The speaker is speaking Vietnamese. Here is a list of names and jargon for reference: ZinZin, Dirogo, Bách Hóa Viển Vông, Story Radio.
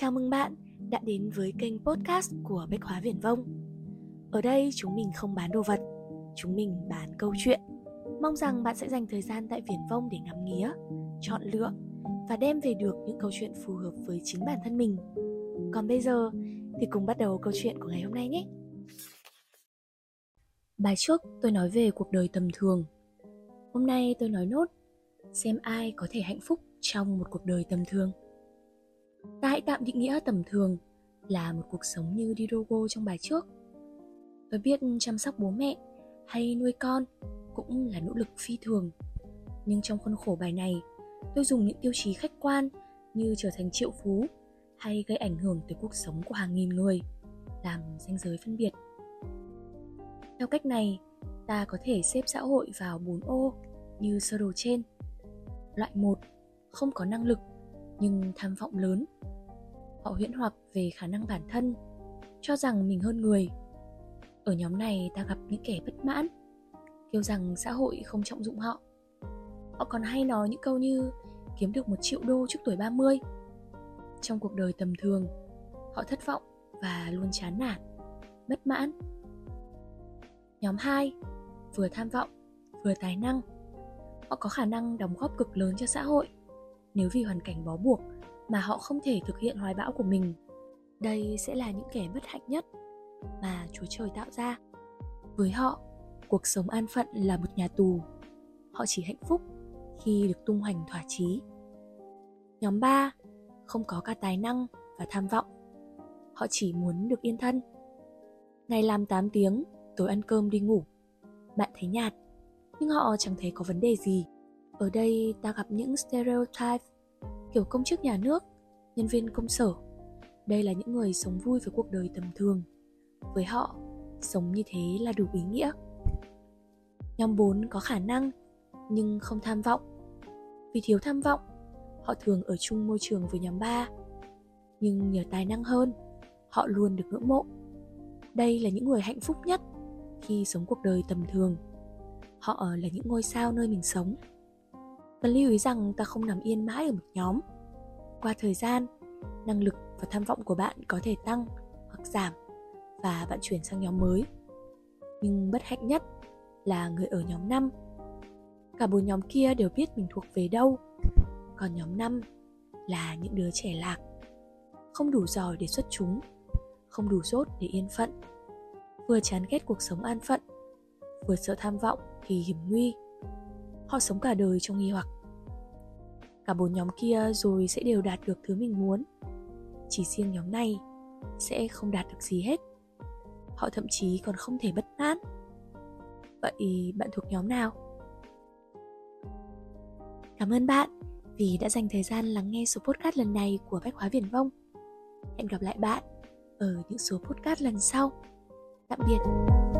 Chào mừng bạn đã đến với kênh podcast của Bách Hóa Viển Vông. Ở đây chúng mình không bán đồ vật, chúng mình bán câu chuyện. Mong rằng bạn sẽ dành thời gian tại Viển Vông để ngắm nghía, chọn lựa và đem về được những câu chuyện phù hợp với chính bản thân mình. Còn bây giờ thì cùng bắt đầu câu chuyện của ngày hôm nay nhé. Bài trước tôi nói về cuộc đời tầm thường. Hôm nay tôi nói nốt xem ai có thể hạnh phúc trong một cuộc đời tầm thường. Ta hãy tạm định nghĩa tầm thường là một cuộc sống như Dirogo trong bài trước. Tôi biết chăm sóc bố mẹ hay nuôi con cũng là nỗ lực phi thường. Nhưng trong khuôn khổ bài này, tôi dùng những tiêu chí khách quan như trở thành triệu phú hay gây ảnh hưởng tới cuộc sống của hàng nghìn người làm ranh giới phân biệt. Theo cách này, ta có thể xếp xã hội vào 4 ô như sơ đồ trên. Loại 1, không có năng lực nhưng tham vọng lớn. Họ huyễn hoặc về khả năng bản thân, cho rằng mình hơn người. Ở nhóm này ta gặp những kẻ bất mãn, kêu rằng xã hội không trọng dụng họ. Họ còn hay nói những câu như kiếm được 1 triệu đô trước tuổi 30. Trong cuộc đời tầm thường, họ thất vọng và luôn chán nản, bất mãn. Nhóm 2, vừa tham vọng, vừa tài năng. Họ có khả năng đóng góp cực lớn cho xã hội nếu vì hoàn cảnh bó buộc mà họ không thể thực hiện hoài bão của mình. Đây sẽ là những kẻ bất hạnh nhất mà Chúa Trời tạo ra. Với họ, cuộc sống an phận là một nhà tù. Họ chỉ hạnh phúc khi được tung hoành thỏa chí. Nhóm 3, không có cả tài năng và tham vọng. Họ chỉ muốn được yên thân. Ngày làm 8 tiếng, tối ăn cơm đi ngủ. Bạn thấy nhạt, nhưng họ chẳng thấy có vấn đề gì. Ở đây ta gặp những stereotype, kiểu công chức nhà nước, nhân viên công sở. Đây là những người sống vui với cuộc đời tầm thường. Với họ, sống như thế là đủ ý nghĩa. Nhóm 4 có khả năng, nhưng không tham vọng. Vì thiếu tham vọng, họ thường ở chung môi trường với nhóm 3. Nhưng nhờ tài năng hơn, họ luôn được ngưỡng mộ. Đây là những người hạnh phúc nhất khi sống cuộc đời tầm thường. Họ là những ngôi sao nơi mình sống. Cần lưu ý rằng ta không nằm yên mãi ở một nhóm. Qua thời gian, năng lực và tham vọng của bạn có thể tăng hoặc giảm và bạn chuyển sang nhóm mới. Nhưng bất hạnh nhất là người ở nhóm 5. Cả 4 nhóm kia đều biết mình thuộc về đâu. Còn nhóm 5 là những đứa trẻ lạc, không đủ giỏi để xuất chúng, không đủ dốt để yên phận. Vừa chán ghét cuộc sống an phận, vừa sợ tham vọng thì hiểm nguy. Họ sống cả đời trong nghi hoặc. Cả 4 nhóm kia rồi sẽ đều đạt được thứ mình muốn. Chỉ riêng nhóm này sẽ không đạt được gì hết. Họ thậm chí còn không thể bất mãn. Vậy bạn thuộc nhóm nào? Cảm ơn bạn vì đã dành thời gian lắng nghe số podcast lần này của Bách Hóa Viển Vông. Hẹn gặp lại bạn ở những số podcast lần sau. Tạm biệt.